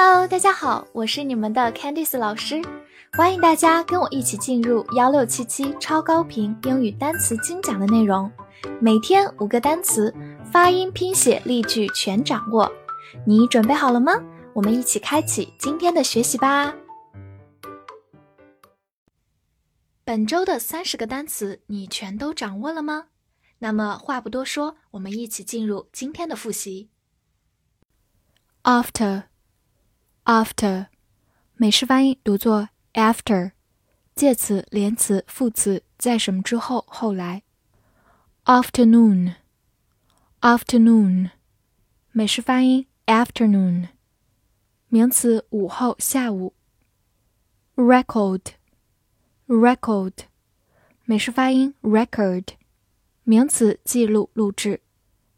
Hello， 大家好，我是你们的 Candice 老师，欢迎大家跟我一起进入1677超高频英语单词精讲的内容。每天5个单词，发音、拼写、例句全掌握。你准备好了吗？我们一起开启今天的学习吧。本周的30个单词你全都掌握了吗？那么话不多说，我们一起进入今天的复习。After 美式发音读作 after， 介词、连词、副词在什么之后、后来。Afternoon 美式发音 afternoon， 名词午后、下午。Record 美式发音 record， 名词记录、录制，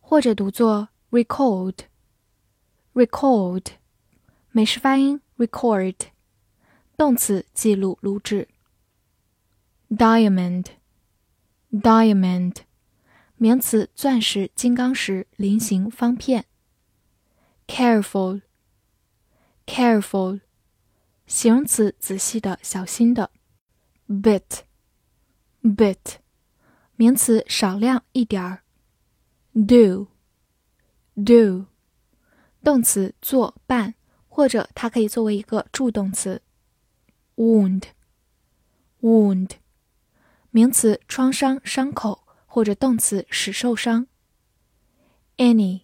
或者读作 record， 美式发音 record， 动词记录、录制。Diamond 名词钻石、金刚石、菱形、方片。Careful 形容词仔细的、小心的。Bit 名词少量、一点儿。Do 动词做、办，或者它可以作为一个助动词。Wound 名词创伤、伤口，或者动词使受伤。Any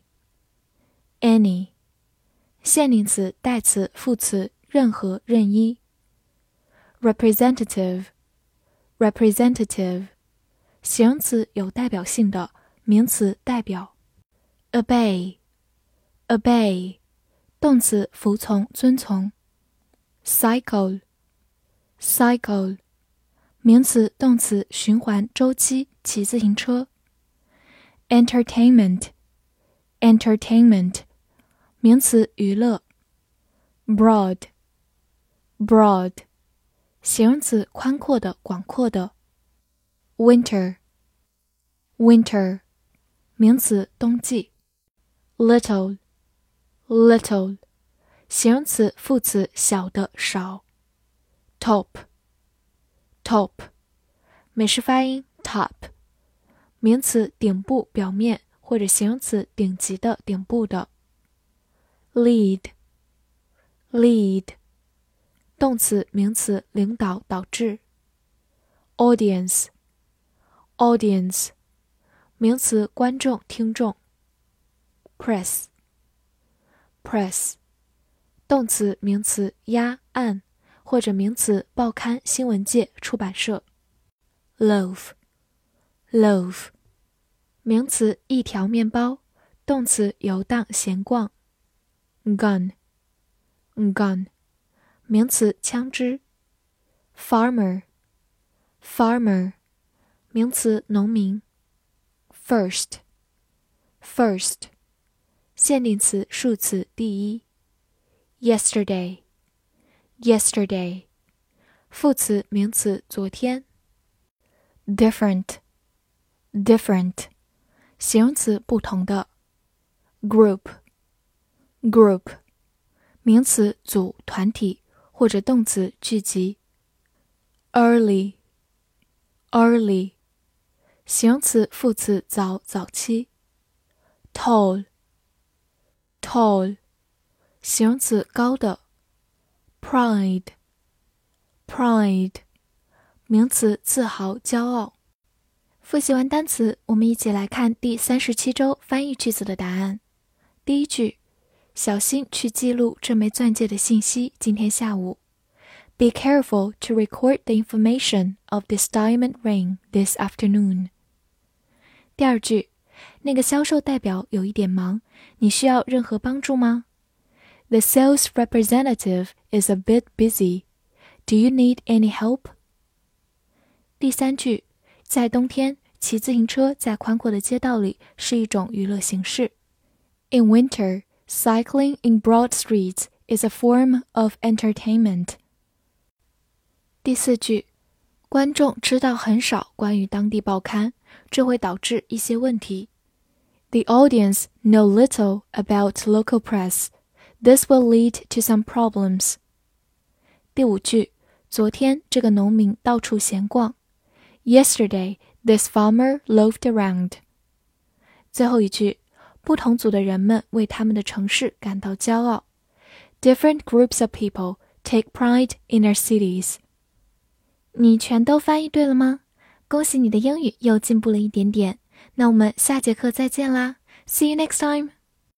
限定词、代词、副词任何、任一。Representative 形容词有代表性的，名词代表。Obey 动词服从、遵从。Cycle 名词动词循环、周期、骑自行车。Entertainment 名词娱乐。Broad 形容词宽阔的、广阔的。Winter 名词冬季。Little 形容词副词小的、少。Top 美式发音 top， 名词顶部、表面，或者形容词顶级的、顶部的。Lead 动词、名词领导、导致。Audience 名词观众、听众。Press 动词、名词压、按，或者名词报刊、新闻界、出版社。Loaf 名词一条面包，动词游荡、闲逛。Gun 名词枪支。Farmer 名词农民。First 限定词、数词第一。Yesterday 副词、名词昨天。Different 形容词不同的。Group 名词组、团体，或者动词聚集。Early 形容词副词早、早期。Tall 形容词高的。Pride 名词自豪、骄傲。复习完单词，我们一起来看第37周翻译句子的答案。第一句，小心去记录这枚钻戒的信息，今天下午。Be careful to record the information of this diamond ring this afternoon. 第二句，那个销售代表有一点忙，你需要任何帮助吗？ The sales representative is a bit busy. Do you need any help? 第三句，在冬天，骑自行车在宽阔的街道里是一种娱乐形式。In winter, cycling in broad streets is a form of entertainment. 第四句，观众知道很少关于当地报刊，这会导致一些问题。The audience know little about local press. This will lead to some problems. 第五句，昨天这个农民到处闲逛。Yesterday, this farmer loafed around. 最后一句，不同组的人们为他们的城市感到骄傲。Different groups of people take pride in their cities. 你全都翻译对了吗？恭喜你的英语又进步了一点点。那我们下节课再见啦。See you next time.